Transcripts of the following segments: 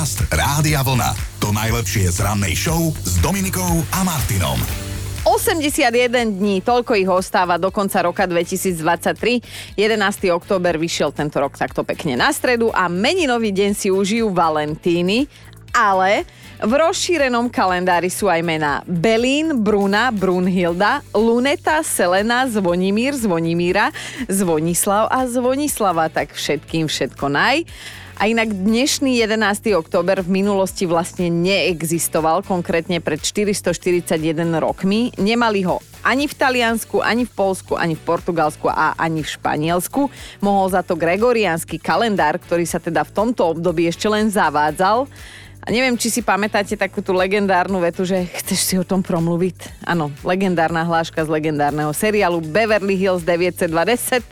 Podcast Rádia Vlna. To najlepšie z rannej show s Dominikou a Martinom. 81 dní, toľko ich ostáva do konca roka 2023. 11. október vyšiel tento rok takto pekne na stredu a meninový deň si užijú Valentíny, ale v rozšírenom kalendári sú aj mená Belín, Bruna, Brunhilda, Luneta, Selena, Zvonimír, Zvonimíra, Zvonislav a Zvonislava. Tak všetkým všetko naj. A inak dnešný 11. október v minulosti vlastne neexistoval, konkrétne pred 441 rokmi. Nemali ho ani v Taliansku, ani v Poľsku, ani v Portugalsku a ani v Španielsku. Mohol za to gregoriánsky kalendár, ktorý sa teda v tomto období ešte len zavádzal. A neviem, či si pamätáte takú tú legendárnu vetu, že chceš si o tom promluviť. Áno, legendárna hláška z legendárneho seriálu Beverly Hills 920.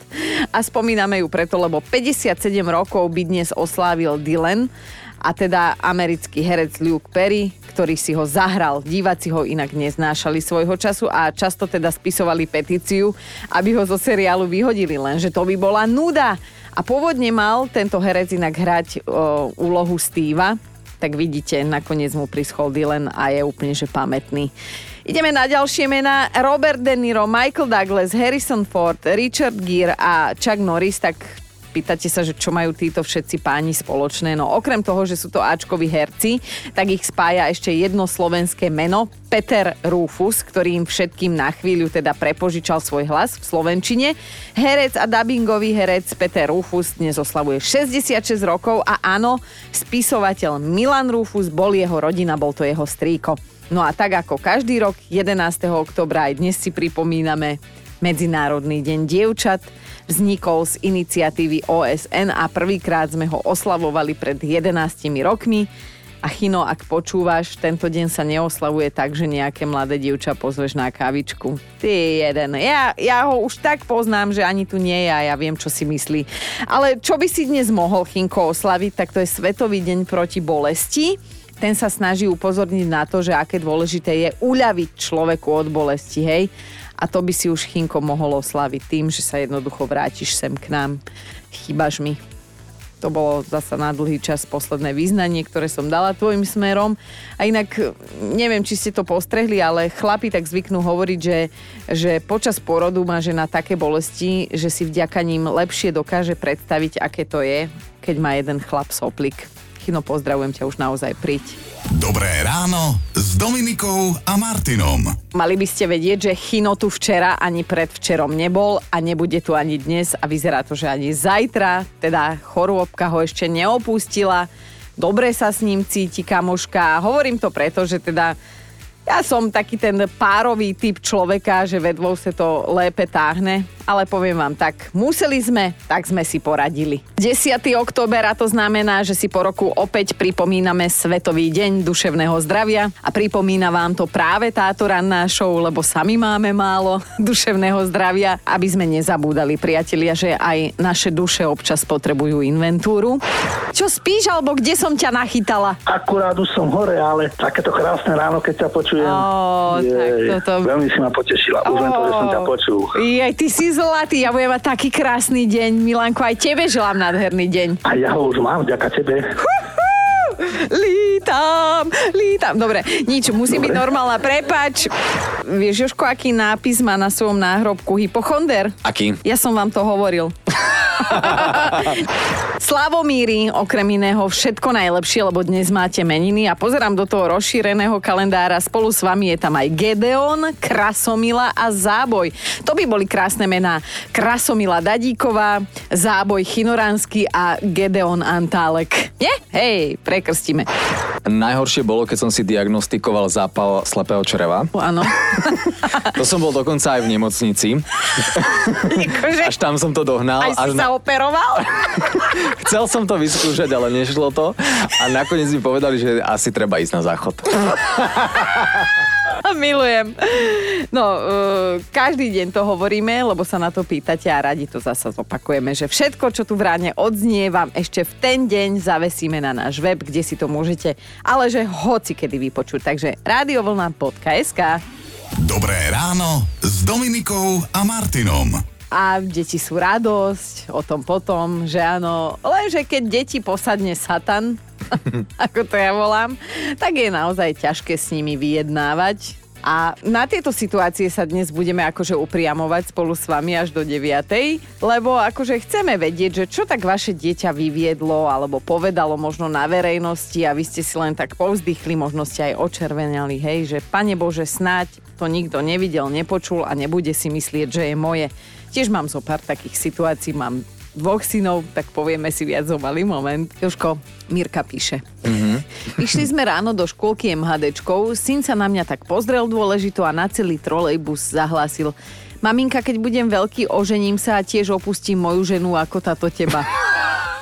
A spomíname ju preto, lebo 57 rokov by dnes oslávil Dylan, a teda americký herec Luke Perry, ktorý si ho zahral. Diváci ho inak neznášali svojho času a často teda spisovali petíciu, aby ho zo seriálu vyhodili, lenže to by bola nuda. A pôvodne mal tento herec inak hrať úlohu Steva, tak vidíte, nakoniec mu prischol Dylan a je úplne, že pamätný. Ideme na ďalšie mená. Robert De Niro, Michael Douglas, Harrison Ford, Richard Gere a Chuck Norris. Tak pýtate sa, že čo majú títo všetci páni spoločné. No okrem toho, že sú to áčkoví herci, tak ich spája ešte jedno slovenské meno, Peter Rufus, ktorý im všetkým na chvíľu teda prepožičal svoj hlas v slovenčine. Herec a dabingový herec Peter Rufus dnes oslavuje 66 rokov a áno, spisovateľ Milan Rufus bol jeho rodina, bol to jeho strýko. No a tak ako každý rok, 11. októbra aj dnes si pripomíname Medzinárodný deň dievčat. Vznikol z iniciatívy OSN a prvýkrát sme ho oslavovali pred 11 rokmi. A Chino, ak počúvaš, tento deň sa neoslavuje tak, že nejaké mladé dievča pozveš na kávičku. Ty jeden. Ja ho už tak poznám, že ani tu nie je a ja viem, čo si myslí. Ale čo by si dnes mohol, Chinko, oslaviť, tak to je Svetový deň proti bolesti. Ten sa snaží upozorniť na to, že aké dôležité je uľaviť človeku od bolesti, hej? A to by si už, Chinko, mohol oslaviť tým, že sa jednoducho vrátiš sem k nám. Chýbaš mi. To bolo zasa na dlhý čas posledné vyznanie, ktoré som dala tvojim smerom. A inak, neviem, či ste to postrehli, ale chlapi tak zvyknú hovoriť, že počas porodu má žena také bolesti, že si vďaka ním lepšie dokáže predstaviť, aké to je, keď má jeden chlap soplik. Chino, pozdravujem ťa už naozaj, príď. Dobré ráno s Dominikou a Martinom. Mali by ste vedieť, že Chino tu včera ani predvčerom nebol a nebude tu ani dnes a vyzerá to, že ani zajtra, teda chorôbka ho ešte neopustila. Dobre sa s ním cíti kamoška. Hovorím to preto, že teda ja som taký ten párový typ človeka, že ve dvou sa to lépe táhne, ale poviem vám tak, museli sme, tak sme si poradili. 10. október, a to znamená, že si po roku opäť pripomíname Svetový deň duševného zdravia a pripomína vám to práve táto ranná show, lebo sami máme málo duševného zdravia, aby sme nezabúdali, priatelia, že aj naše duše občas potrebujú inventúru. Čo spíš, alebo kde som ťa nachytala? Akurát už som hore, ale takéto krásne ráno, keď ťa počujem. Veľmi si ma potešila. Už len to, že som ťa počul. Jej, ty si zlatý, ja budem mať taký krásny deň. Milanko, aj tebe želám nádherný deň. A ja ho už mám, vďaka tebe. Lítam. Dobre, nič, musí byť normálna, prepáč. Vieš, Jožko, aký nápis má na svojom náhrobku hypochonder? Aký? Ja som vám to hovoril. Slavomíri, okrem iného všetko najlepšie, lebo dnes máte meniny a pozerám do toho rozšíreného kalendára. Spolu s vami je tam aj Gedeon, Krasomila a Záboj. To by boli krásne mená. Krasomila Dadíková, Záboj Chinoránsky a Gedeon Antálek. Nie? Hej, prekrstíme. Najhoršie bolo, keď som si diagnostikoval zápal slepého čreva. Áno. To som bol dokonca aj v nemocnici. Až tam som to dohnal. Aj si sa operoval? Chcel som to vyskúšať, ale nešlo to. A nakoniec mi povedali, že asi treba ísť na záchod. Milujem. No, každý deň to hovoríme, lebo sa na to pýtate a radi to zasa zopakujeme, že všetko, čo tu v ráne odznie, vám ešte v ten deň zavesíme na náš web, kde si to môžete, ale že hoci kedy vypočuť. Takže radiovlna.sk. Dobré ráno s Dominikou a Martinom. A deti sú radosť, o tom potom, že áno, lenže keď deti posadne satan, ako to ja volám, tak je naozaj ťažké s nimi vyjednávať. A na tieto situácie sa dnes budeme akože upriamovať spolu s vami až do 9:00, lebo akože chceme vedieť, že čo tak vaše dieťa vyviedlo alebo povedalo možno na verejnosti a vy ste si len tak povzdychli, možno ste aj očervenali, hej, že Pane Bože, snáď to nikto nevidel, nepočul a nebude si myslieť, že je moje. Tiež mám zo pár takých situácií, mám dvoch synov, tak povieme si viac o malý moment. Jožko, Mirka píše. Išli sme ráno do škôlky MHDčkou, syn sa na mňa tak pozrel dôležito a na celý trolejbus zahlásil: Maminka, keď budem veľký, ožením sa a tiež opustím moju ženu ako táto teba.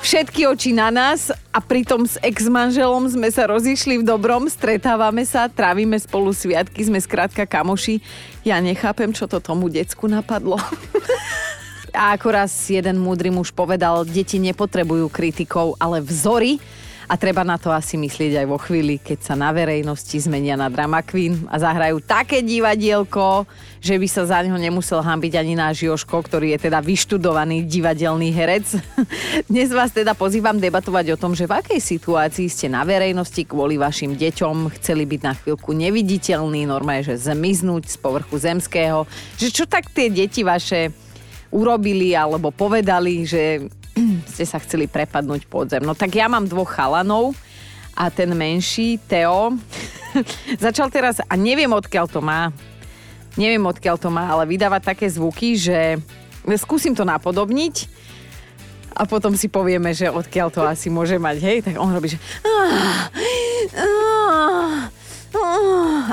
Všetky oči na nás a pritom s ex-manželom sme sa rozišli v dobrom, stretávame sa, trávime spolu sviatky, sme skrátka kamoši. Ja nechápem, čo to tomu decku napadlo. A ako raz jeden múdry muž povedal, deti nepotrebujú kritikov, ale vzory. A treba na to asi myslieť aj vo chvíli, keď sa na verejnosti zmenia na drama queen a zahrajú také divadielko, že by sa za ňo nemusel hanbiť ani náš Jožko, ktorý je teda vyštudovaný divadelný herec. Dnes vás teda pozývam debatovať o tom, že v akej situácii ste na verejnosti kvôli vašim deťom chceli byť na chvíľku neviditeľní, normálne, že zmiznúť z povrchu zemského, že čo tak tie deti vaše urobili alebo povedali, že ste sa chceli prepadnúť pod zem. No tak ja mám dvoch chalanov a ten menší, Teo, začal teraz, a neviem odkiaľ to má, ale vydáva také zvuky, že skúsim to napodobniť a potom si povieme, že odkiaľ to asi môže mať, hej, tak on robí, že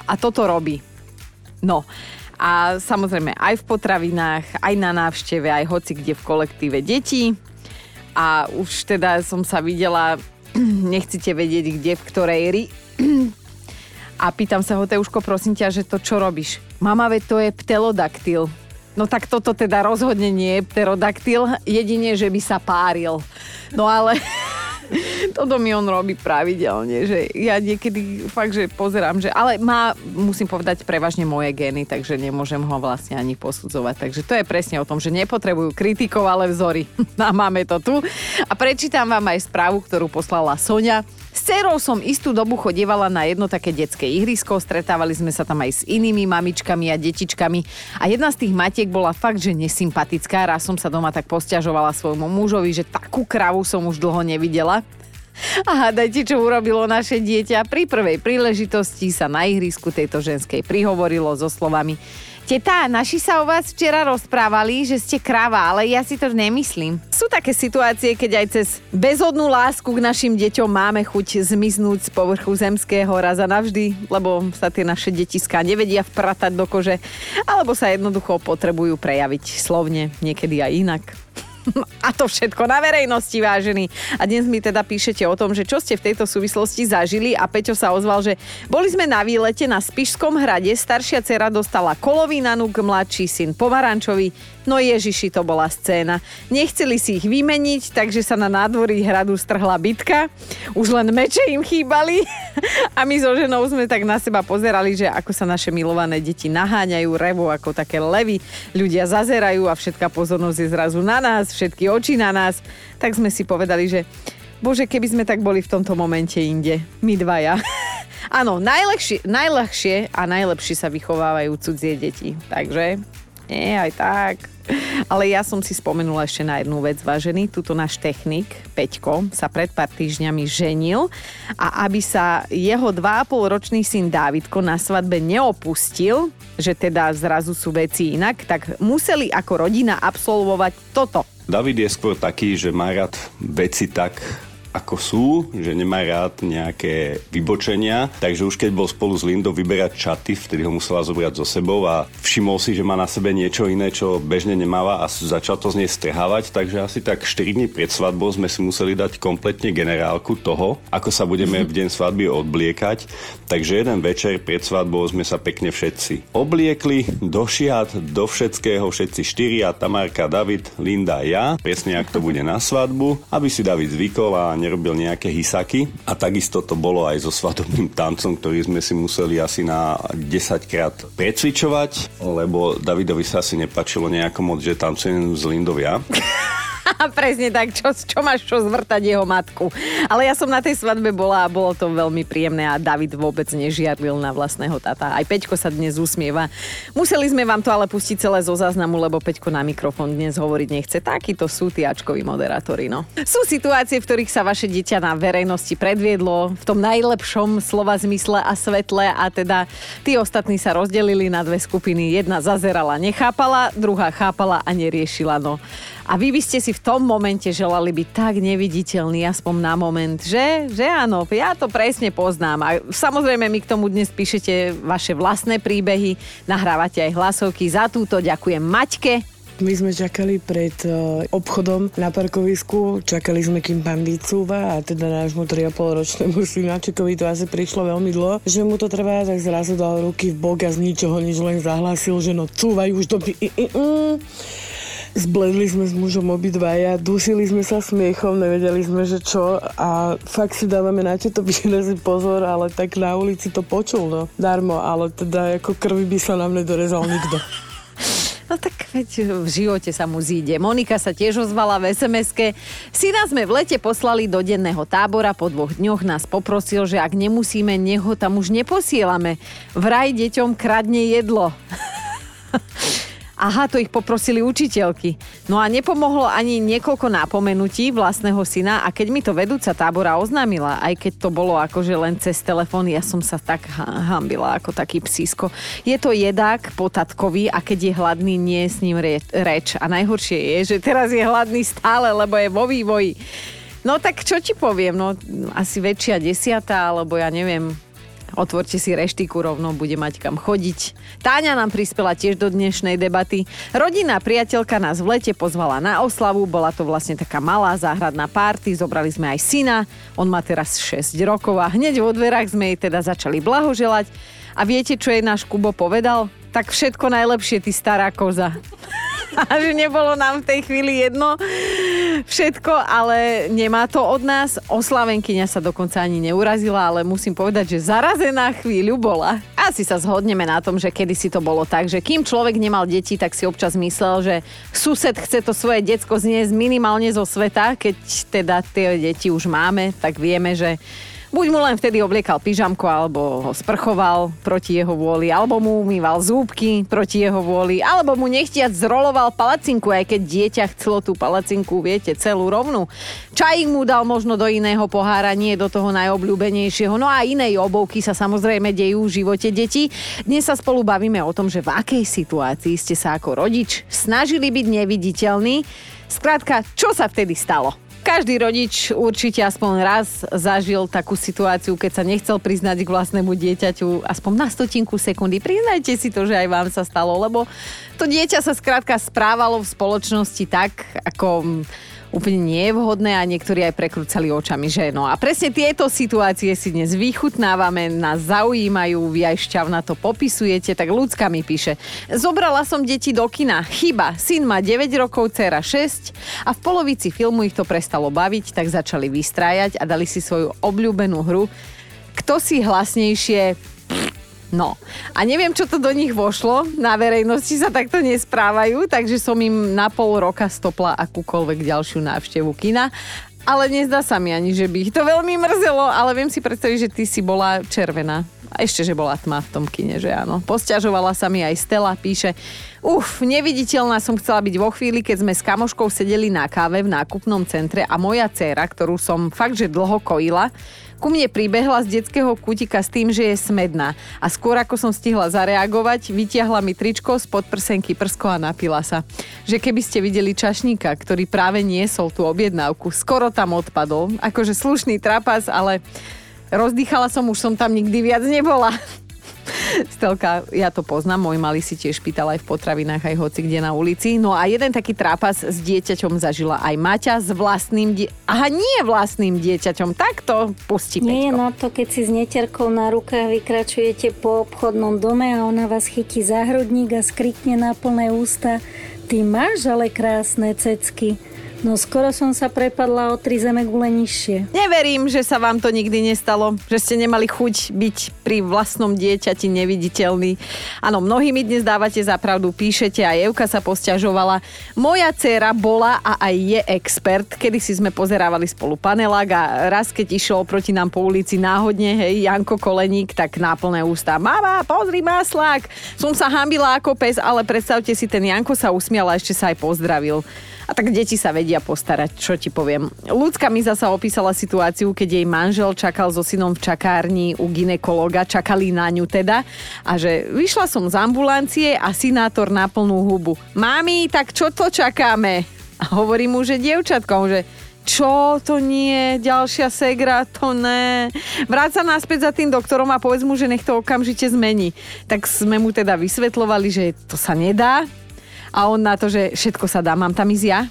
a toto robí. No, a samozrejme aj v potravinách, aj na návšteve, aj hoci kde v kolektíve detí. A už teda som sa videla, nechcete vedieť, kde, v ktorej ri. A pýtam sa ho, Teuško, prosím ťa, že to čo robíš? Mama, veď to je pterodaktyl. No tak toto teda rozhodne nie je pterodaktyl, jedine, že by sa páril. No ale toto mi on robí pravidelne, že ja niekedy fakt, že pozerám, že ale má, musím povedať, prevažne moje gény, takže nemôžem ho vlastne ani posudzovať. Takže to je presne o tom, že nepotrebujú kritikov, ale vzory. A máme to tu. A prečítam vám aj správu, ktorú poslala Soňa. S dcerou som istú dobu chodievala na jedno také detské ihrisko, stretávali sme sa tam aj s inými mamičkami a detičkami a jedna z tých matiek bola fakt, že nesympatická. Raz som sa doma tak posťažovala svojmu mužovi, že takú kravu som už dlho nevidela. A hádajte, čo urobilo naše dieťa. Pri prvej príležitosti sa na ihrisku tejto ženskej prihovorilo so slovami: Teta, naši sa o vás včera rozprávali, že ste kráva, ale ja si to nemyslím. Sú také situácie, keď aj cez bezodnú lásku k našim deťom máme chuť zmiznúť z povrchu zemského raz a navždy, lebo sa tie naše detiská nevedia vpratať do kože, alebo sa jednoducho potrebujú prejaviť slovne, niekedy aj inak. A to všetko na verejnosti, vážení. A dnes mi teda píšete o tom, že čo ste v tejto súvislosti zažili a Peťo sa ozval, že boli sme na výlete na Spišskom hrade, staršia dcera dostala kolovinanuk, mladší syn pomarančový. No Ježiši, to bola scéna. Nechceli si ich vymeniť, takže sa na nádvorí hradu strhla bitka. Už len meče im chýbali. A my so ženou sme tak na seba pozerali, že ako sa naše milované deti naháňajú, revu ako také levy. Ľudia zazerajú a všetká pozornosť je zrazu na nás, všetky oči na nás, tak sme si povedali, že Bože, keby sme tak boli v tomto momente inde, my dvaja. Áno, najľahšie a najlepšie sa vychovávajú cudzie deti, takže nie, aj tak. Ale ja som si spomenula ešte na jednu vec, vážený. Tuto náš technik, Peťko, sa pred pár týždňami ženil a aby sa jeho 2,5-ročný syn Dávidko na svadbe neopustil, že teda zrazu sú veci inak, tak museli ako rodina absolvovať toto. David je skôr taký, že má rád veci tak, ako sú, že nemá rád nejaké vybočenia, takže už keď bol spolu s Lindou vyberať čaty, vtedy ho musela zobrať so sebou a všimol si, že má na sebe niečo iné, čo bežne nemáva a začal to z nej strhávať, takže asi tak 4 dní pred svadbou sme si museli dať kompletne generálku toho, ako sa budeme v deň svadby odbliekať, takže jeden večer pred svadbou sme sa pekne všetci obliekli, do šiat, do všetkého, všetci štyria, Tamárka, David, Linda, ja, presne ako to bude na svadbu, aby si David zvykol a nerobil nejaké hysaky. A takisto to bolo aj so svadobným tancom, ktorý sme si museli asi na 10-krát precvičovať, lebo Davidovi sa asi nepačilo nejako moc, že tancujem s Lindou ja. Presne tak, čo máš čo zvrtať jeho matku. Ale ja som na tej svadbe bola a bolo to veľmi príjemné a David vôbec nežiarlil na vlastného tata. Aj Peťko sa dnes usmieva. Museli sme vám to ale pustiť celé zo záznamu, lebo Peťko na mikrofón dnes hovoriť nechce. Takíto sú tí ačkoví moderátori, no. Sú situácie, v ktorých sa vaše dieťa na verejnosti predviedlo v tom najlepšom slova zmysle a svetle a teda tí ostatní sa rozdelili na dve skupiny. Jedna zazerala, nechápala, druhá chápala a neriešila, no. A vy by ste si v tom momente želali byť tak neviditeľný, aspoň na moment, že áno, ja to presne poznám. A samozrejme, my k tomu dnes píšete vaše vlastné príbehy, nahrávate aj hlasovky. Za túto ďakujem Maťke. My sme čakali pred obchodom na parkovisku, čakali sme, kým pán vycúva a teda nášmu 3,5-ročnému synáčikovi to asi prišlo veľmi dlho, že mu to trvá, tak zrazu dal ruky v bok a z ničoho nič len zahlásil, že no cúvajú už doby. Zbledli sme s mužom obidvaja, dusili sme sa smiechom, nevedeli sme, že čo a fakt si dávame na tieto výrazy pozor, ale tak na ulici to počul, no, darmo, ale teda ako krvi by sa nám nedorezal nikto. No tak veď v živote sa mu zíde. Monika sa tiež ozvala v SMS-ke. Syna sme v lete poslali do denného tábora. Po 2 dňoch nás poprosil, že ak nemusíme, neho tam už neposielame. Vraj deťom kradne jedlo. Aha, to ich poprosili učiteľky. No a nepomohlo ani niekoľko nápomenutí vlastného syna a keď mi to vedúca tábora oznámila, aj keď to bolo akože len cez telefón, ja som sa tak hambila ako taký psísko. Je to jedák po tatkovi a keď je hladný, nie je s ním reč. A najhoršie je, že teraz je hladný stále, lebo je vo vývoji. No tak čo ti poviem, no asi väčšia desiata, alebo ja neviem... Otvorte si reštiku, rovno bude mať kam chodiť. Táňa nám prispela tiež do dnešnej debaty. Rodinná priateľka nás v lete pozvala na oslavu, bola to vlastne taká malá záhradná party, zobrali sme aj syna, on má teraz 6 rokov a hneď vo dverách sme jej teda začali blahoželať. A viete, čo jej náš Kubo povedal? Tak všetko najlepšie, ty stará koza. A že nebolo nám v tej chvíli jedno všetko, ale nemá to od nás. Oslavenkyňa sa dokonca ani neurazila, ale musím povedať, že zarazená chvíľu bola. Asi sa zhodneme na tom, že kedysi to bolo tak, že kým človek nemal deti, tak si občas myslel, že sused chce to svoje decko zniesť minimálne zo sveta. Keď teda tie deti už máme, tak vieme, že buď mu len vtedy obliekal pyžamku, alebo ho sprchoval proti jeho vôli, alebo mu umýval zúbky proti jeho vôli, alebo mu nechtiac zroloval palacinku, aj keď dieťa chcelo tú palacinku, viete, celú rovnú. Čajík mu dal možno do iného pohára, nie do toho najobľúbenejšieho. No a inej obovky sa samozrejme dejú v živote detí. Dnes sa spolu bavíme o tom, že v akej situácii ste sa ako rodič snažili byť neviditeľní. Skrátka, čo sa vtedy stalo? Každý rodič určite aspoň raz zažil takú situáciu, keď sa nechcel priznať k vlastnému dieťaťu aspoň na 100 sekundy. Priznajte si to, že aj vám sa stalo, lebo to dieťa sa skrátka správalo v spoločnosti tak, ako úplne nevhodné a niektorí aj prekrúcali očami, že no. A presne tieto situácie si dnes vychutnávame, nás zaujímajú, vy aj šťavna to popisujete, tak Ľudská mi píše. Zobrala som deti do kina, chyba, syn má 9 rokov, dcéra 6 a v polovici filmu ich to prestalo baviť, tak začali vystrájať a dali si svoju obľúbenú hru. Kto si hlasnejšie... No. A neviem, čo to do nich vošlo. Na verejnosti sa takto nesprávajú, takže som im na 0,5 roka stopla akúkoľvek ďalšiu návštevu kina. Ale nezdá sa mi ani, že by ich to veľmi mrzelo, ale viem si predstaviť, že ty si bola červená. A ešte, že bola tma v tom kine, že áno. Posťažovala sa mi aj Stella, píše... Neviditeľná som chcela byť vo chvíli, keď sme s kamoškou sedeli na káve v nákupnom centre a moja dcéra, ktorú som fakt, že dlho kojila, ku mne pribehla z detského kútika s tým, že je smedná. A skôr ako som stihla zareagovať, vytiahla mi tričko spod prsenky, prsko a napila sa. Že keby ste videli čašníka, ktorý práve niesol tú objednávku, skoro tam odpadol. Akože slušný trapas, ale rozdýchala som, už som tam nikdy viac nebola. Stelka, ja to poznám, môj malý si tiež pýtal aj v potravinách, aj hoci kde na ulici. No a jeden taký trápas s dieťaťom zažila aj Maťa s vlastným vlastným dieťaťom, takto pustí Peťko. Nie je na to, keď si s netierkou na rukách vykračujete po obchodnom dome a ona vás chytí za hrudník a skrikne na plné ústa: Ty máš ale krásne cecky. No skoro som sa prepadla o 3 zemegule nižšie. Neverím, že sa vám to nikdy nestalo, že ste nemali chuť byť pri vlastnom dieťati neviditeľný. Áno, mnohí mi dnes dávate za pravdu, píšete, a Evka sa posťažovala. Moja dcéra bola a aj je expert. Kedysi sme pozerávali spolu panelák a raz, keď išiel proti nám po ulici náhodne, hej, Janko Koleník, tak na plné ústa: Mama, pozri maslák! Som sa hambila ako pes, ale predstavte si, ten Janko sa usmial a ešte sa aj pozdravil. A tak deti sa vedia postarať, čo ti poviem. Ľudská mi zasa opísala situáciu, keď jej manžel čakal so synom v čakárni u ginekologa, čakali na ňu teda, a že vyšla som z ambulancie a synátor na plnú hubu: Mami, tak čo to čakáme? A hovorí mu, že dievčatkom, že čo, to nie, ďalšia segra, to ne. Vráť sa naspäť za tým doktorom a povedz mu, že nech to okamžite zmení. Tak sme mu teda vysvetľovali, že to sa nedá. A on na to, že všetko sa dá, mám tam ísť ja.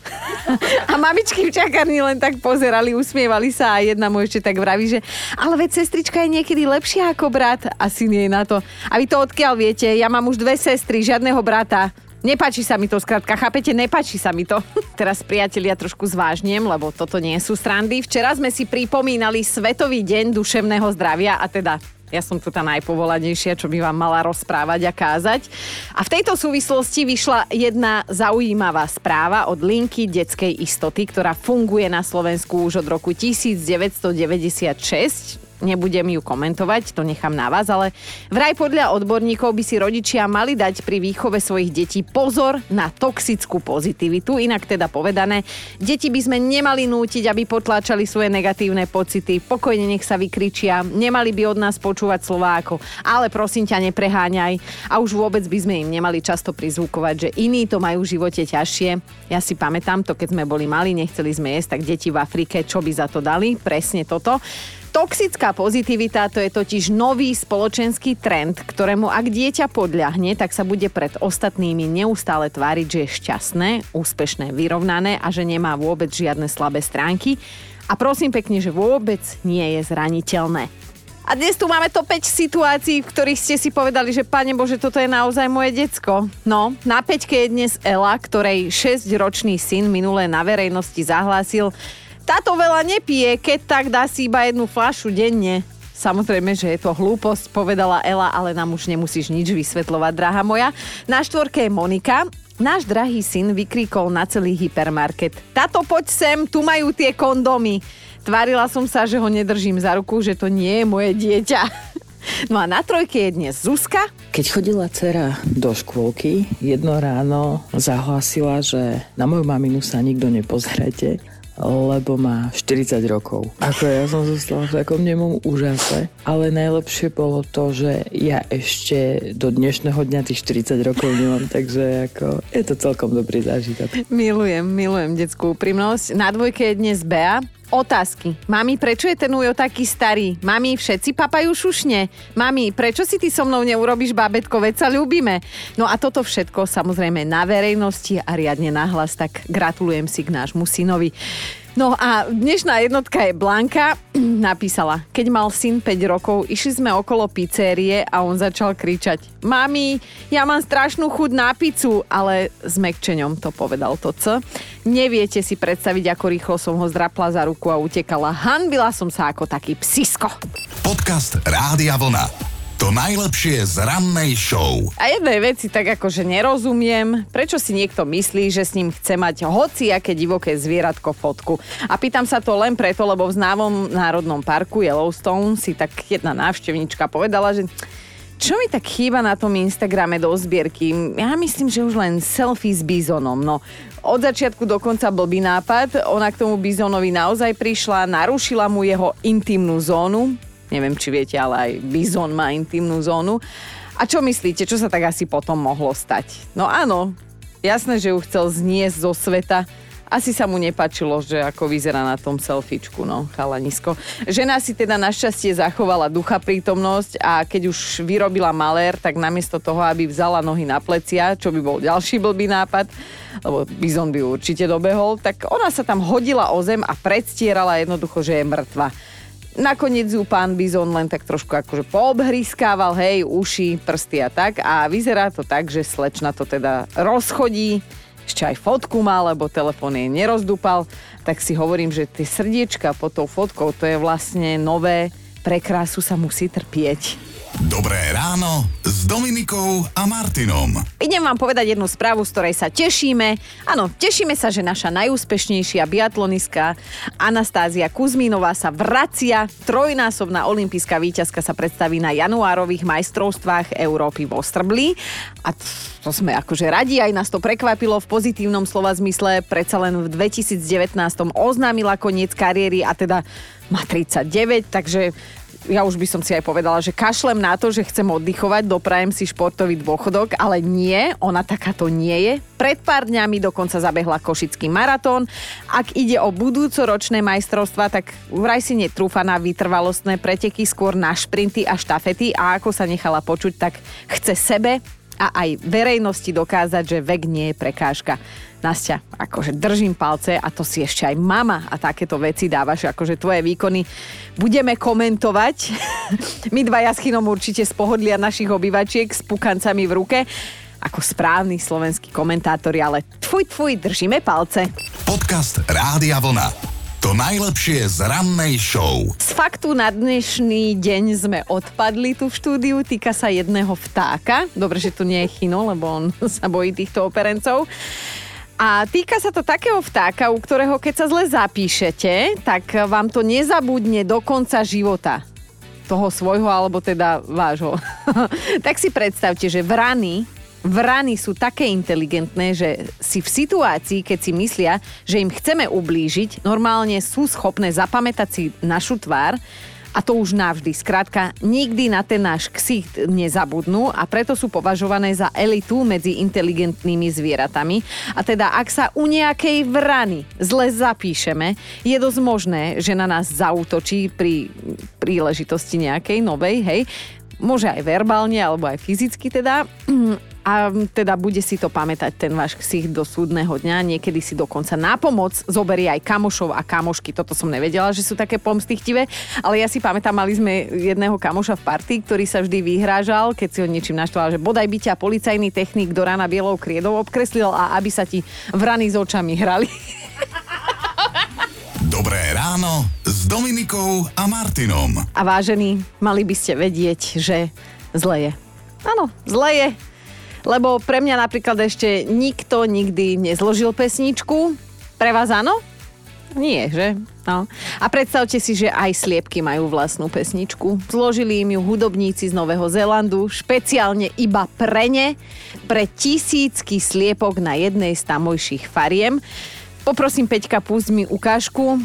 A mamičky v čakárni len tak pozerali, usmievali sa, a jedna mu ešte tak vraví, že ale veď sestrička je niekedy lepšia ako brat. A syn jej na to: A vy to odkiaľ viete? Ja mám už 2 sestry, žiadneho brata. Nepáči sa mi to, skrátka, chápete? Nepáči sa mi to. Teraz, priatelia, trošku zvážnem, lebo toto nie sú srandy. Včera sme si pripomínali Svetový deň duševného zdravia, a teda ja som tu tá najpovolanejšia, čo by vám mala rozprávať a kázať. A v tejto súvislosti vyšla jedna zaujímavá správa od linky detskej istoty, ktorá funguje na Slovensku už od roku 1996. Nebudem ju komentovať, to nechám na vás, ale vraj podľa odborníkov by si rodičia mali dať pri výchove svojich detí pozor na toxickú pozitivitu. Inak teda povedané, deti by sme nemali nútiť, aby potláčali svoje negatívne pocity. Pokojne nech sa vykričia, nemali by od nás počúvať slová ako ale prosím ťa, nepreháňaj, a už vôbec by sme im nemali často prizvukovať, že iní to majú v živote ťažšie. Ja si pamätám to, keď sme boli mali, nechceli sme jesť, tak deti v Afrike čo by za to dali? Presne toto. Toxická pozitivita, to je totiž nový spoločenský trend, ktorému ak dieťa podľahne, tak sa bude pred ostatnými neustále tváriť, že je šťastné, úspešné, vyrovnané a že nemá vôbec žiadne slabé stránky. A prosím pekne, že vôbec nie je zraniteľné. A dnes tu máme to 5 situácií, v ktorých ste si povedali, že Pane Bože, toto je naozaj moje decko. No, na 5-ke je dnes Ela, ktorej 6-ročný syn minulé na verejnosti zahlásil: Táto veľa nepije, keď tak dá si iba 1 fľašu denne. Samozrejme, že je to hlúposť, povedala Ela, ale nám už nemusíš nič vysvetľovať, drahá moja. Na 4-ke je Monika. Náš drahý syn vykríkol na celý hypermarket: Tato, poď sem, tu majú tie kondómy. Tvárila som sa, že ho nedržím za ruku, že to nie je moje dieťa. No a na 3-ke je dnes Zuzka. Keď chodila dcera do škôlky, jedno ráno zahlasila, že na moju maminu sa nikto nepozerajte, lebo má 40 rokov. Ako ja som zostala v takom nemom úžase, ale najlepšie bolo to, že ja ešte do dnešného dňa tých 40 rokov nemám, takže ako je to celkom dobrý zážitok. Milujem detskú úprimnosť. Na 2-ke je dnes Bea. Otázky. Mami, prečo je ten ujo taký starý? Mami, všetci papajú šušne. Mami, prečo si ty so mnou neurobíš bábätko, veď sa ľúbime? No a toto všetko samozrejme na verejnosti a riadne nahlas, tak gratulujem si k nášmu synovi. No a dnešná jednotka je Blanka. Napísala: Keď mal syn 5 rokov, išli sme okolo pizzerie a on začal kričať: Mami, ja mám strašnú chuť na pizzu, ale s mekčeňom to povedal to C. Neviete si predstaviť, ako rýchlo som ho zdrapla za ruku a utekala. Hanbila som sa ako taký psisko. Podcast Rádia Vlna. To najlepšie z rannej show. A jednej veci tak akože nerozumiem, prečo si niekto myslí, že s ním chce mať hociaké divoké zvieratko fotku. A pýtam sa to len preto, lebo v známom národnom parku Yellowstone si tak jedna návštevnička povedala, že čo mi tak chýba na tom Instagrame do zbierky? Ja myslím, že už len selfie s bizonom. No, od začiatku do konca blbý nápad. Ona k tomu bizonovi naozaj prišla, narušila mu jeho intimnú zónu. Neviem, či viete, ale aj bizon má intimnú zónu. A čo myslíte, čo sa tak asi potom mohlo stať? No áno, jasné, že ju chcel zniesť zo sveta. Asi sa mu nepáčilo, že ako vyzerá na tom selfiečku, no, chalanisko. Žena si teda našťastie zachovala ducha prítomnosť a keď už vyrobila malér, tak namiesto toho, aby vzala nohy na plecia, čo by bol ďalší blbý nápad, lebo bizon by ju určite dobehol, tak ona sa tam hodila o zem a predstierala jednoducho, že je mŕtva. Nakoniec ju pán bizón len tak trošku akože poobhryskával, hej, uši, prsty a tak. A vyzerá to tak, že slečna to teda rozchodí, ešte aj fotku mal, lebo telefón jej nerozdúpal, tak si hovorím, že tie srdiečka pod tou fotkou, to je vlastne nové, pre krásu sa musí trpieť. Dobré ráno s Dominikou a Martinom. Idem vám povedať jednu správu, z ktorej sa tešíme. Áno, tešíme sa, že naša najúspešnejšia biatlonistka Anastázia Kuzminová sa vracia. Trojnásobná olympijská víťazka sa predstaví na januárových majstrovstvách Európy vo Strbli. A to sme akože radi, aj nás to prekvapilo v pozitívnom slova zmysle. Predsa len v 2019 oznámila koniec kariéry a teda má 39, takže... Ja už by som si aj povedala, že kašlem na to, že chcem oddychovať, doprajem si športový dôchodok, ale nie, ona takáto nie je. Pred pár dňami dokonca zabehla Košický maratón. Ak ide o budúcoročné majstrovstvá, tak vraj si netrúfa na vytrvalostné preteky, skôr na šprinty a štafety, a ako sa nechala počuť, tak chce sebe a aj verejnosti dokázať, že vek nie je prekážka. Nastia, akože držím palce, a to si ešte aj mama a takéto veci dávaš, akože tvoje výkony budeme komentovať. My dva jaskynom určite z pohodlia našich obyvačiek s pukancami v ruke, ako správni slovenskí komentátori, ale tfuj, držíme palce. Podcast Rádia Vlna. To najlepšie z rannej show. Z faktu na dnešný deň sme odpadli tu v štúdiu. Týka sa jedného vtáka. Dobre, že tu nie je Chino, lebo on sa bojí týchto operencov. A týka sa to takého vtáka, u ktorého keď sa zle zapíšete, tak vám to nezabudne do konca života. Toho svojho, alebo teda vášho. Tak si predstavte, že vrany sú také inteligentné, že si v situácii, keď si myslia, že im chceme ublížiť, normálne sú schopné zapamätať si našu tvár, a to už navždy. Skrátka, nikdy na ten náš ksicht nezabudnú, a preto sú považované za elitu medzi inteligentnými zvieratami. A teda, ak sa u nejakej vrany zle zapíšeme, je dosť možné, že na nás zaútočí pri príležitosti nejakej novej, hej. Môže aj verbálne, alebo aj fyzicky teda. A teda bude si to pamätať ten váš ksicht do súdneho dňa. Niekedy si dokonca na pomoc zoberie aj kamošov a kamošky. Toto som nevedela, že sú také pomstychtivé. Ale ja si pamätám, mali sme jedného kamoša v partii, ktorý sa vždy vyhrážal, keď si ho niečím naštval, že bodaj by ťa policajný technik do rána bielou kriedou obkreslil, a aby sa ti vrany s očami hrali. Dobré ráno s Dominikou a Martinom. A vážení, mali by ste vedieť, že zle je. Áno, zle je. Lebo pre mňa napríklad ešte nikto nikdy nezložil pesničku. Pre vás áno? Nie, že? No. A predstavte si, že aj sliepky majú vlastnú pesničku. Zložili im ju hudobníci z Nového Zélandu, špeciálne iba pre ne, pre tisícky sliepok na jednej z tamojších fariem. Poprosím, Peťka, púsť mi ukážku.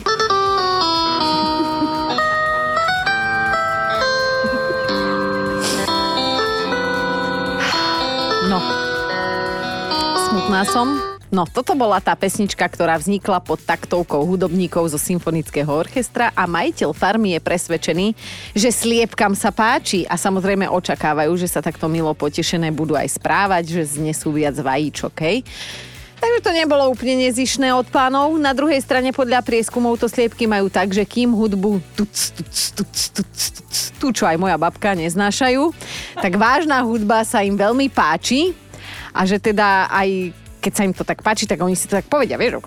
Smutná som. No, toto bola tá pesnička, ktorá vznikla pod taktovkou hudobníkov zo symfonického orchestra, a majiteľ farmy je presvedčený, že sliepkam sa páči, a samozrejme očakávajú, že sa takto milo potešené budú aj správať, že znesú viac vajíčok, hej? Takže to nebolo úplne nezišné od pánov. Na druhej strane podľa prieskumov to sliepky majú tak, že kým hudbu tu, čo aj moja babka, neznášajú, tak vážna hudba sa im veľmi páči. A že teda aj keď sa im to tak páči, tak oni si to tak povedia, vieš?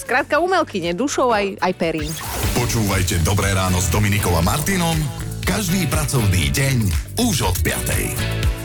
Skrátka umelkyne, dušou aj perín. Počúvajte Dobré ráno s Dominikou a Martinom každý pracovný deň už od 5:00.